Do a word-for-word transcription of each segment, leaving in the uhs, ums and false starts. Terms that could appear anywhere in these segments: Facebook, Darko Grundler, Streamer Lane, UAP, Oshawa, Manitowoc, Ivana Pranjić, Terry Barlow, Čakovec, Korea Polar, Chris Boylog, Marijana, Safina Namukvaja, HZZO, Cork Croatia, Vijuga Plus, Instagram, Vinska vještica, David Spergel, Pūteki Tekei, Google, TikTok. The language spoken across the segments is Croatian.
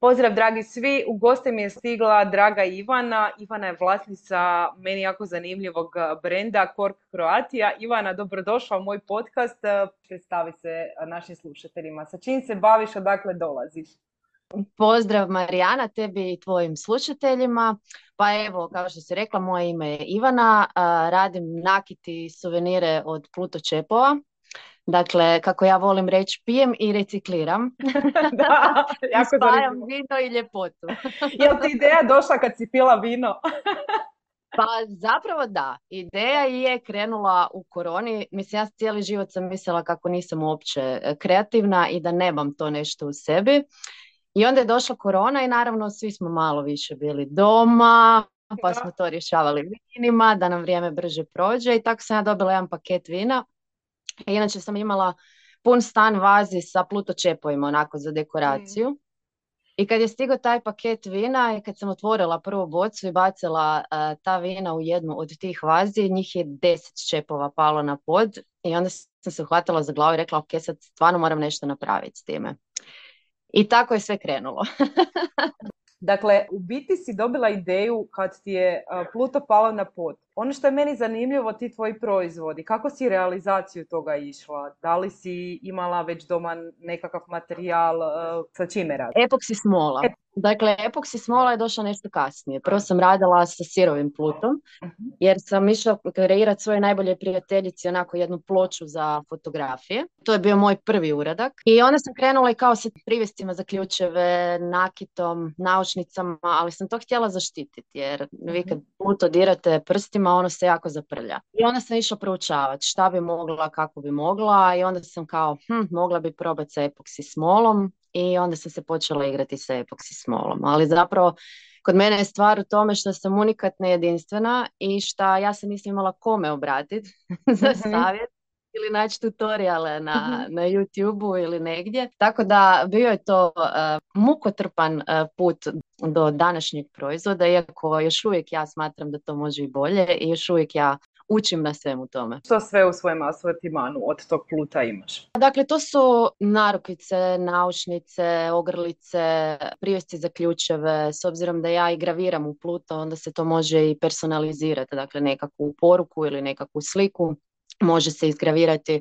Pozdrav dragi svi, u goste mi je stigla draga Ivana. Ivana je vlasnica meni jako zanimljivog brenda Cork Croatia. Ivana, dobrodošla u moj podcast. Predstavi se našim slušateljima. Sa čim se baviš, odakle dolaziš? Pozdrav Marijana, tebi i tvojim slušateljima. Pa evo, kao što si rekla, moje ime je Ivana. Radim nakit i suvenire od pluto čepova. Dakle, kako ja volim reći, pijem i recikliram. Da, jako spajam vino i ljepotu. Jel ti ideja došla kad si pila vino? Pa zapravo da. Ideja je krenula u koroni. Mislim, ja cijeli život sam mislila kako nisam uopće kreativna i da nemam to nešto u sebi. I onda je došla korona i naravno svi smo malo više bili doma, pa smo to rješavali vinima, da nam vrijeme brže prođe. I tako sam ja dobila jedan paket vina. Inače sam imala pun stan vazi sa pluto čepovima onako za dekoraciju. Mm. I kad je stigao taj paket vina i kad sam otvorila prvu bocu i bacila uh, ta vina u jednu od tih vazi, njih je deset čepova palo na pod i onda sam se uhvatila za glavu i rekla ok, sad stvarno moram nešto napraviti s time. I tako je sve krenulo. Dakle, u biti si dobila ideju kad ti je pluto palo na pod. Ono što je meni zanimljivo, ti tvoji proizvodi, kako si realizaciju toga išla? Da li si imala već doma nekakav materijal, sa čime radila? Epoksi smola. Dakle, epoksi smola je došla nešto kasnije. Prvo sam radila sa sirovim plutom, jer sam išla kreirati svoje najbolje prijateljici onako jednu ploču za fotografije. To je bio moj prvi uradak. I onda sam krenula i kao sa privjescima za ključeve, nakitom, naušnicama, ali sam to htjela zaštititi, jer vi kad pluto dirate prstima, ono se jako zaprlja. I onda sam išla proučavati šta bi mogla, kako bi mogla i onda sam kao, hm, mogla bi probati sa epoksi smolom. I onda sam se počela igrati sa epoksi smolom. Ali zapravo, kod mene je stvar u tome što sam unikatna i jedinstvena i što ja se nisam imala kome obratiti za savjet ili naći tutoriale na, na YouTube-u ili negdje. Tako da bio je to uh, mukotrpan uh, put do današnjeg proizvoda, iako još uvijek ja smatram da to može i bolje i još uvijek ja učim na svemu tome. Što sve u svojem asortimanu od tog pluta imaš? Dakle, to su narukvice, naušnice, ogrlice, privjesci za ključeve. S obzirom da ja i graviram u pluto, onda se to može i personalizirati. Dakle, nekakvu poruku ili nekakvu sliku može se izgravirati. E,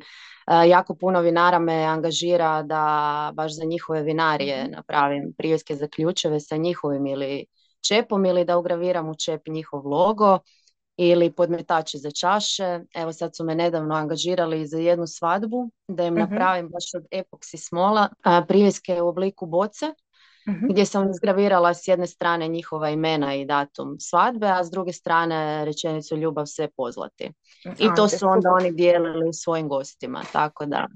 jako puno vinara me angažira da baš za njihove vinarije napravim privjeske za ključeve sa njihovim ili čepom ili da ugraviram u čep njihov logo. Ili podmetači za čaše. Evo sad su me nedavno angažirali za jednu svadbu, da im uh-huh. napravim baš od epoksi smola privjeske u obliku boce, uh-huh. gdje sam izgravirala s jedne strane njihova imena i datum svadbe, a s druge strane rečenicu ljubav sve pozlati. Uh-huh. I to su onda oni dijelili svojim gostima, tako da...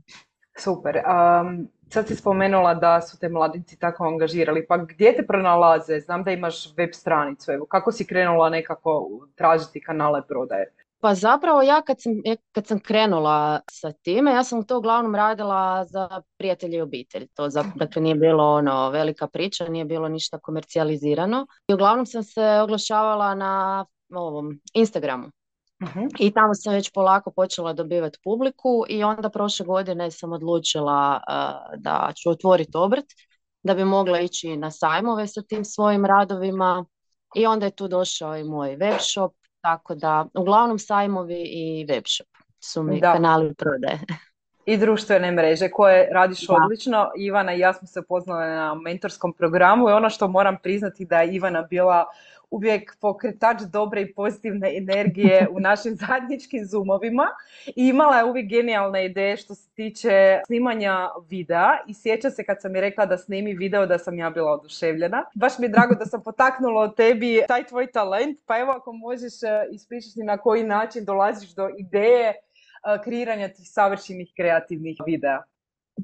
Super. Um, sad si spomenula da su te mladici tako angažirali. Pa gdje te pronalaze? Znam da imaš web stranicu. Evo, kako si krenula nekako tražiti kanale prodaje? Pa zapravo ja kad sam, kad sam krenula sa time, ja sam to uglavnom radila za prijatelje i obitelj. To za, dakle nije bilo ono velika priča, nije bilo ništa komercijalizirano. I uglavnom sam se oglašavala na ovom Instagramu. Uhum. I tamo sam već polako počela dobivati publiku i onda prošle godine sam odlučila uh, da ću otvoriti obrt, da bi mogla ići na sajmove sa tim svojim radovima i onda je tu došao i moj webshop, tako da uglavnom sajmovi i webshop su mi da. kanali prodaje. I društvene mreže koje radiš da. odlično. Ivana i ja smo se upoznali na mentorskom programu i ono što moram priznati da je Ivana bila uvijek pokretač dobre i pozitivne energije u našim zajedničkim zoomovima i imala je uvijek genijalne ideje što se tiče snimanja videa i sjeća se kad sam mi rekla da snimi video da sam ja bila oduševljena. Baš mi je drago da sam potaknula o tebi taj tvoj talent, pa evo ako možeš ispričati na koji način dolaziš do ideje kreiranja tih savršenih kreativnih videa.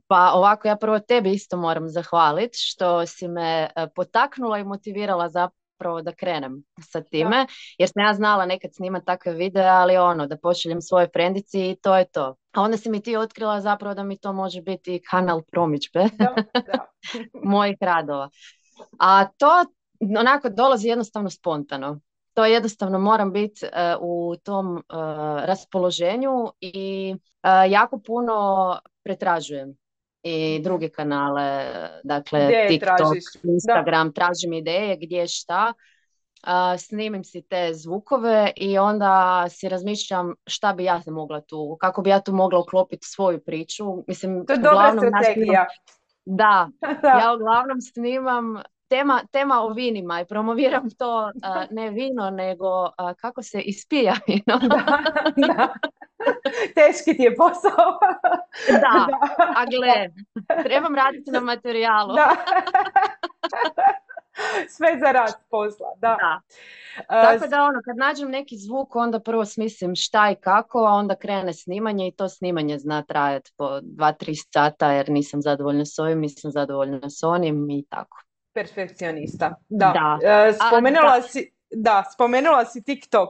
Pa ovako, ja prvo tebi isto moram zahvaliti što si me potaknula i motivirala zapravo da krenem sa time, ja. Jer sam ja znala nekad snimati takve videe, ali ono, da pošaljem svoje frendici i to je to. A onda si mi ti otkrila zapravo da mi to može biti kanal promidžbe da, da. mojih radova. A to onako dolazi jednostavno spontano. To jednostavno moram biti uh, u tom uh, raspoloženju i uh, jako puno pretražujem i druge kanale, dakle gdje TikTok, tražiš? Instagram, da. Tražim ideje gdje šta, uh, snimim si te zvukove i onda si razmišljam šta bi ja mogla tu, kako bi ja tu mogla uklopiti svoju priču. Mislim, to je dobra strategija. Da, ja uglavnom snimam... Tema, tema o vinima i promoviram to uh, ne vino, nego uh, kako se ispija vino. Da, da. Teški ti je posao. Da, da. A gle, trebam raditi na materijalu. Da. Sve za rad posla, da. Da. Tako da ono, kad nađem neki zvuk, onda prvo smislim šta i kako, a onda krene snimanje i to snimanje zna trajati po dva tri sata jer nisam zadovoljna s ovim, nisam zadovoljna s onim i tako. Perfekcionista, da. Da. Spomenula, A, da. Si, da, spomenula si TikTok.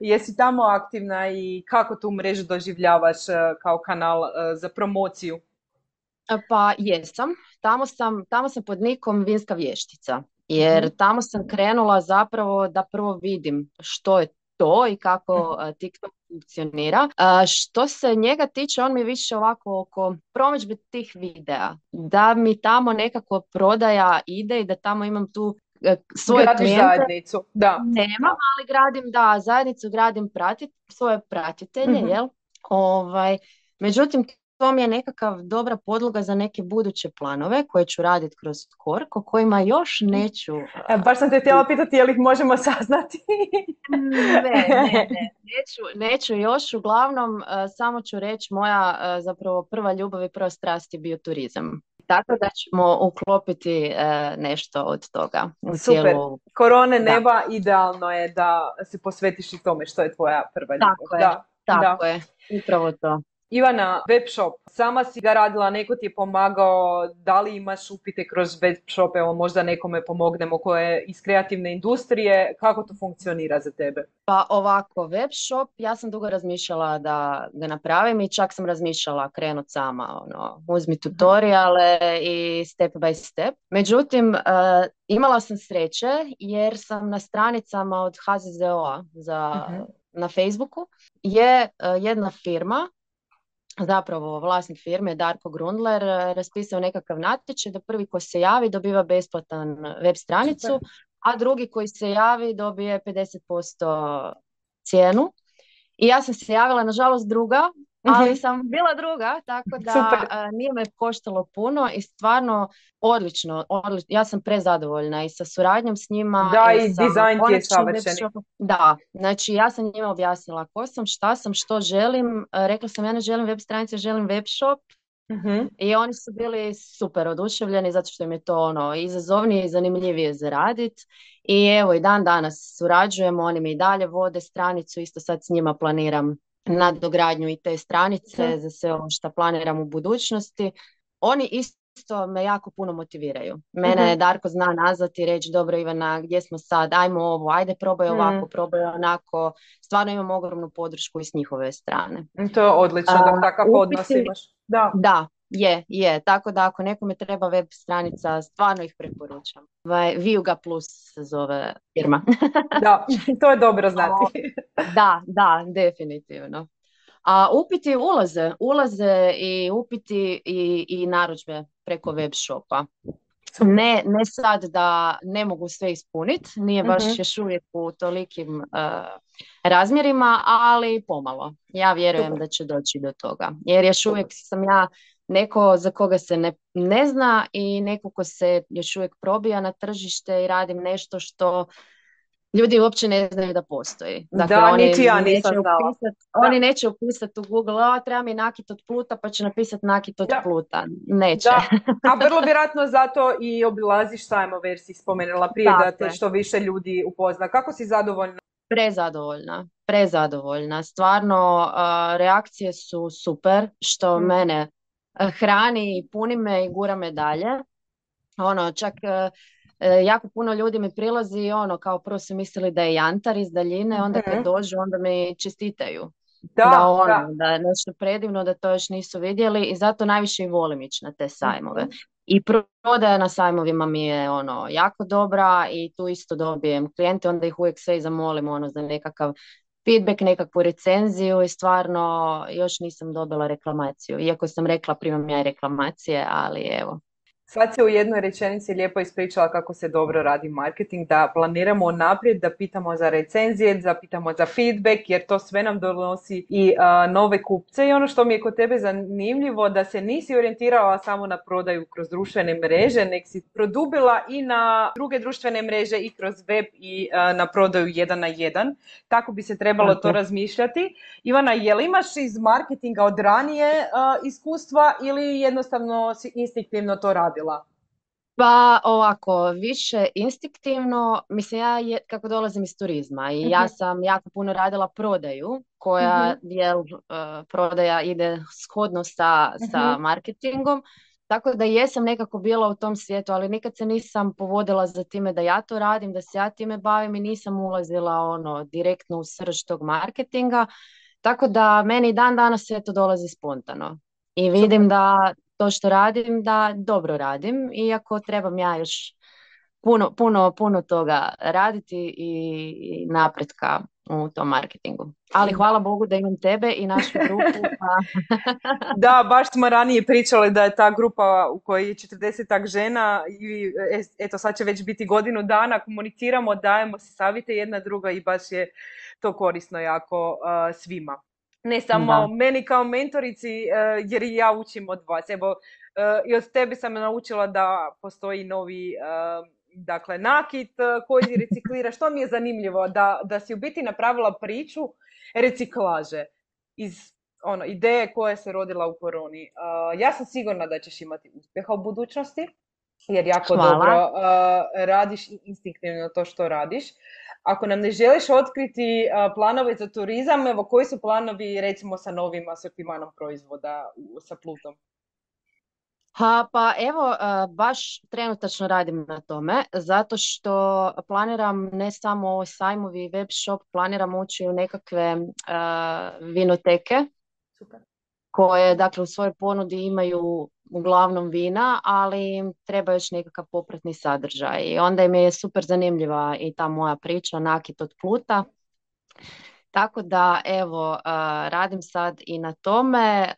Jesi tamo aktivna i kako tu mrežu doživljavaš kao kanal za promociju? Pa jesam. Tamo sam, tamo sam pod nikom Vinska vještica. Jer tamo sam krenula zapravo da prvo vidim što je to i kako TikTok funkcionira. Što se njega tiče, on mi više ovako oko promidžbe tih videa. Da mi tamo nekako prodaja ide i da tamo imam tu svoju zajednicu. Da. Nemam, ali gradim, da, zajednicu gradim pratit, svoje pratitelje, mm-hmm. jel? Ovaj, međutim, to mi je nekakav dobra podloga za neke buduće planove koje ću raditi kroz Cork, o kojima još neću... Baš sam te htjela pitati je li ih možemo saznati. ne, ne, ne. Neću, neću još. Uglavnom, samo ću reći moja zapravo prva ljubav i prva strast je bio turizam. Tako da ćemo uklopiti nešto od toga. U Super. Cijelu... Korone neba, da. Idealno je da se posvetiš i tome što je tvoja prva ljubav. Tako je, da. Tako da. Je. Upravo to. Ivana, webshop, sama si ga radila, neko ti je pomagao, da li imaš upite kroz webshop, evo možda nekome pomognemo koje je iz kreativne industrije, kako to funkcionira za tebe? Pa ovako, webshop, ja sam dugo razmišljala da ga napravim i čak sam razmišljala krenut sama, ono, uzmi tutoriale i step by step. Međutim, imala sam sreće jer sam na stranicama od H Z Z O-a za, uh-huh. na Facebooku je jedna firma, zapravo vlasnik firme Darko Grundler raspisao nekakav natječaj da prvi ko se javi dobiva besplatan web stranicu, Super. A drugi koji se javi dobije pedeset posto cijenu. I ja sam se javila, nažalost, druga, ali sam bila druga, tako da Super. Nije me koštalo puno i stvarno odlično. odlično. Ja sam prezadovoljna i sa suradnjom s njima. Da, i, i dizajn ti je savršen. Da, znači ja sam njima objasnila ko sam, šta sam, što želim. Rekla sam ja ne želim web stranice, želim web shop. Uh-huh. I oni su bili super oduševljeni zato što im je to ono izazovnije i zanimljivije za radit. I evo i dan danas surađujemo, oni mi i dalje vode stranicu, isto sad s njima planiram nadogradnju i te stranice za sve ono što planiram u budućnosti. Oni isto me jako puno motiviraju. Mene mm-hmm. Darko zna nazvati i reći dobro Ivana, gdje smo sad, ajmo ovo, ajde probaj ovako, mm. probaj onako. Stvarno imam ogromnu podršku i s njihove strane. To je odlično, da takav odnos imaš. Da. Da, je, je. Tako da ako nekome treba web stranica, stvarno ih preporučam. Vijuga Plus se zove firma. Da, to je dobro znati. Da, da, definitivno. A upiti ulaze, ulaze i upiti i, i narudžbe preko web shopa. Ne, ne sad da ne mogu sve ispuniti, nije baš mm-hmm. još uvijek u tolikim uh, razmjerima, ali pomalo. Ja vjerujem Super. Da će doći do toga. Jer još uvijek sam ja neko za koga se ne, ne zna i neko ko se još uvijek probija na tržište i radim nešto što ljudi uopće ne znaju da postoji. Dakle, da, oni niti ja nisam znala. Upisat, oni neće upisati u Google, a treba mi nakit od pluta, pa će napisati nakit od da. Pluta. Neće. Da. A vrlo vjerojatno zato i obilaziš sajmove, si spomenula prije, da, da te što više ljudi upozna. Kako si zadovoljna? Prezadovoljna, prezadovoljna. Stvarno, uh, reakcije su super, što mm. mene hrani, puni me i gura me dalje. Ono, čak... Uh, jako puno ljudi mi prilazi i ono, kao prvo su mislili da je jantar iz daljine, onda kad mm. dođu, onda mi čestitaju. Da, da, ono, da. Da je nešto predivno, da to još nisu vidjeli i zato najviše i volim ići na te sajmove. I prodaja na sajmovima mi je ono jako dobra i tu isto dobijem klijente, onda ih uvijek sve zamolim ono, za nekakav feedback, nekakvu recenziju i stvarno još nisam dobila reklamaciju. Iako sam rekla, primam ja reklamacije, ali evo. Sad se u jednoj rečenici lijepo ispričala kako se dobro radi marketing, da planiramo naprijed, da pitamo za recenzije, da pitamo za feedback, jer to sve nam donosi i a, nove kupce. I ono što mi je kod tebe zanimljivo, da se nisi orijentirala samo na prodaju kroz društvene mreže, nek si produbila i na druge društvene mreže i kroz web i a, na prodaju jedan na jedan. Tako bi se trebalo okay. to razmišljati. Ivana, je li imaš iz marketinga od ranije a, iskustva ili jednostavno si instinktivno to radila? Pa ovako, više instinktivno, mislim ja je, kako dolazim iz turizma i mm-hmm. ja sam jako puno radila prodaju koja mm-hmm. je, uh, prodaja ide shodno sa, mm-hmm. sa marketingom, tako da jesam nekako bila u tom svijetu, ali nikad se nisam povodila za time da ja to radim, da se ja time bavim i nisam ulazila ono direktno u srž tog marketinga, tako da meni dan danas sve to dolazi spontano i vidim da to što radim, da dobro radim, iako trebam ja još puno, puno, puno toga raditi i napretka u tom marketingu. Ali hvala Bogu da imam tebe i našu grupu. Da, baš smo ranije pričale da je ta grupa u kojoj je četrdesetak žena i eto sad će već biti godinu dana, komuniciramo, dajemo se savjete jedna druga i baš je to korisno jako uh, svima. Ne samo da. Meni kao mentorici, jer i ja učim od vas. Evo, i od tebe sam naučila da postoji novi dakle, nakit koji recikliraš. Što mi je zanimljivo, da, da si u biti napravila priču reciklaže iz ono, ideje koja se rodila u koroni. Ja sam sigurna da ćeš imati uspjeha u budućnosti, jer jako Hvala. Dobro radiš i instinktivno to što radiš. Ako nam ne želiš otkriti planove za turizam, evo koji su planovi recimo sa novim asortimanom proizvoda sa Plutom? Ha, pa evo, baš trenutačno radim na tome, zato što planiram ne samo sajmovi i web shop, planiram ući u nekakve uh, vinoteke. Super. Koje dakle u svojoj ponudi imaju uglavnom vina, ali im treba još nekakav popratni sadržaj. I onda im je super zanimljiva i ta moja priča, nakit od pluta. Tako da, evo, radim sad i na tome,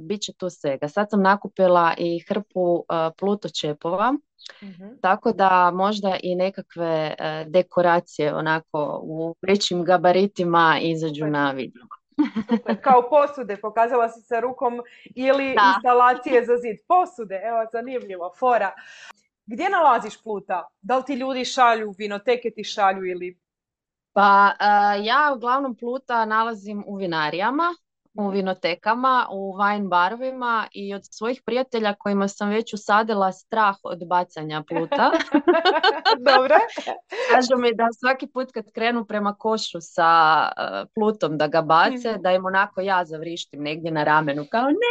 biće tu svega. Sad sam nakupila i hrpu pluto čepova, mm-hmm. tako da možda i nekakve dekoracije onako u većim gabaritima izađu na vidjelo. Super, kao posude, pokazala si sa rukom ili da. Instalacije za zid. Posude, evo, zanimljivo, fora. Gdje nalaziš pluta? Da li ti ljudi šalju, vinoteke ti šalju ili... Pa uh, ja uglavnom pluta nalazim u vinarijama, u vinotekama, u wine barovima i od svojih prijatelja kojima sam već usadila strah od bacanja pluta. Dobro. Kažu mi da svaki put kad krenu prema košu sa uh, plutom da ga bace, mm-hmm. da im onako ja zavrištim negdje na ramenu kao ne.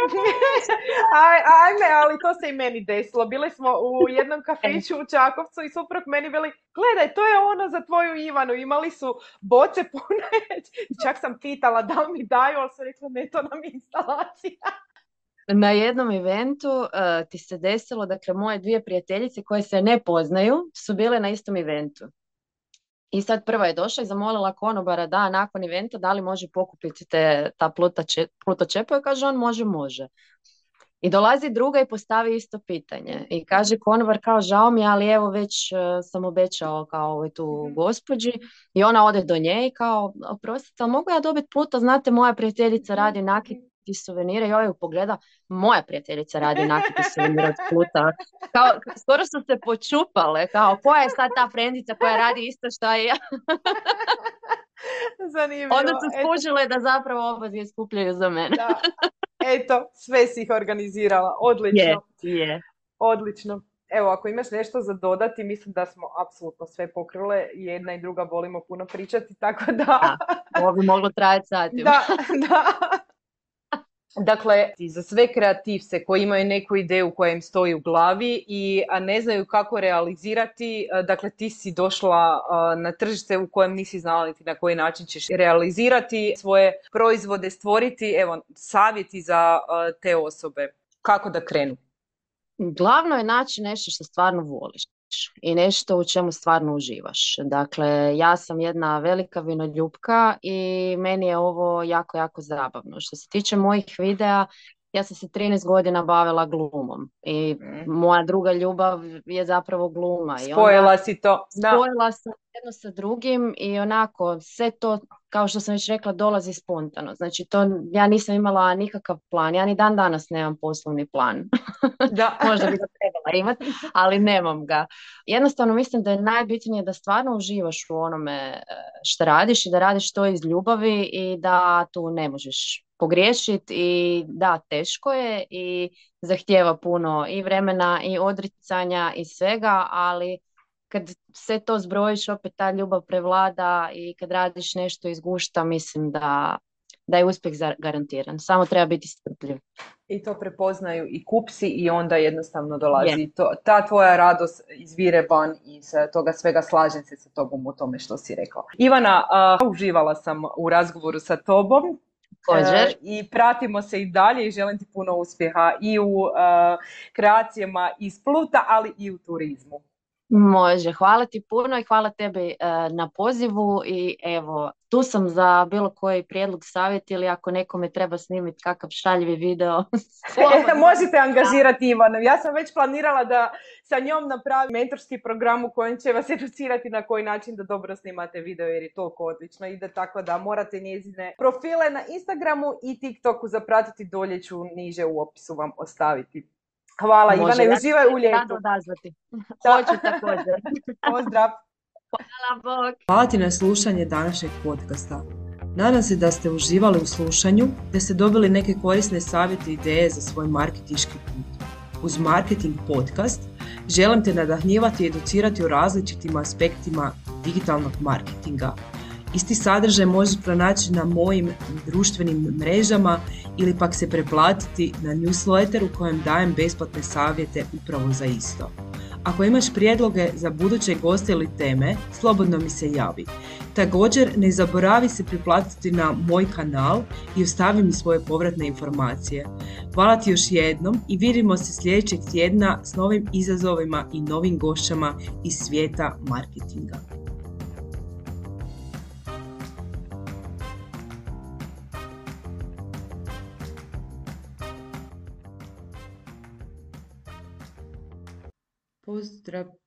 Aj, ajme, ali to se i meni desilo. Bili smo u jednom kafiću u Čakovcu i suprug meni bili, gledaj, to je ono za tvoju Ivanu. Imali su boce pune. Čak sam pitala da li mi daju, ali su rekli ne, to nam je instalacija. Na jednom eventu uh, ti se desilo, dakle, moje dvije prijateljice koje se ne poznaju su bile na istom eventu. I sad prva je došla i zamolila konobara da nakon eventa da li može pokupiti te, ta pluta če, pluto čepo i kaže on može, može. I dolazi druga i postavi isto pitanje. I kaže konobar kao žao mi, ali evo već uh, sam obećao kao ovoj tu gospođi. I ona ode do nje i kao, oprostite, ali mogu ja dobiti pluta? Znate, moja prijateljica radi nakit nakiti suvenira i ovaj ju pogleda, moja prijateljica radi nakiti suvenira od puta. Kao, skoro su se počupale, kao, koja je sad ta frendica koja radi isto šta i ja. Zanimljivo. Onda su skužile da zapravo oba dvije skupljaju za mene. Da. Eto, sve si ih organizirala. Odlično. Je, je. Odlično. Evo, ako imaš nešto za dodati, mislim da smo apsolutno sve pokrile. Jedna i druga volimo puno pričati, tako da... da ovo bi moglo trajati satima. Da, da. Dakle, za sve kreativce koji imaju neku ideju koja im stoji u glavi i ne znaju kako realizirati, dakle ti si došla na tržište u kojem nisi znala niti na koji način ćeš realizirati svoje proizvode, stvoriti, evo, savjeti za te osobe. Kako da krenu? Glavno je naći nešto što stvarno voliš i nešto u čemu stvarno uživaš. Dakle, ja sam jedna velika vinoljupka i meni je ovo jako, jako zabavno. Što se tiče mojih videa, ja sam se trinaest godina bavila glumom i moja druga ljubav je zapravo gluma. Spojila ona, si to. Da. Spojila sam jedno sa drugim i onako sve to, kao što sam već rekla, dolazi spontano. Znači, to ja nisam imala nikakav plan. Ja ni dan danas nemam poslovni plan. Da. Možda bi ga trebala imati, ali nemam ga. Jednostavno mislim da je najbitnije da stvarno uživaš u onome što radiš i da radiš to iz ljubavi i da tu ne možeš pogriješiti. I da, teško je i zahtijeva puno i vremena i odricanja i svega, ali... kad sve to zbrojiš, opet ta ljubav prevlada i kad radiš nešto iz gušta, mislim da, da je uspjeh garantiran. Samo treba biti strpljiv. I to prepoznaju i kupci i onda jednostavno dolazi. Je. To, ta tvoja radost izvire van iz toga svega. Slažem se sa tobom o tome što si rekla. Ivana, uh, uživala sam u razgovoru sa tobom. Kođer. I pratimo se i dalje i želim ti puno uspjeha i u uh, kreacijama iz Pluta, ali i u turizmu. Može, hvala ti puno i hvala tebi e, na pozivu i evo, tu sam za bilo koji prijedlog, savjet ili ako nekome treba snimiti kakav šaljivi video. E, možete angažirati Ivanu, ja sam već planirala da sa njom napravim mentorski program u kojem će vas educirati na koji način da dobro snimate video jer je toliko odlično ide, tako da morate njezine profile na Instagramu i TikToku zapratiti, dolje ću niže u opisu vam ostaviti. Hvala. Može, Ivana, ja uživaj u ljetu. Hoću također. Pozdrav. Hvala, Bog. Hvala ti na slušanje današnjeg podcasta. Nadam se da ste uživali u slušanju, da ste dobili neke korisne savjete i ideje za svoj marketinški put. Uz Marketing podcast želim te nadahnjivati i educirati o različitim aspektima digitalnog marketinga. Isti sadržaj možeš pronaći na mojim društvenim mrežama ili pak se preplatiti na newsletter u kojem dajem besplatne savjete upravo za isto. Ako imaš prijedloge za buduće goste ili teme, slobodno mi se javi. Također, ne zaboravi se preplatiti na moj kanal i ostavi mi svoje povratne informacije. Hvala ti još jednom i vidimo se sljedećeg tjedna s novim izazovima i novim gošćama iz svijeta marketinga. Pozdrav.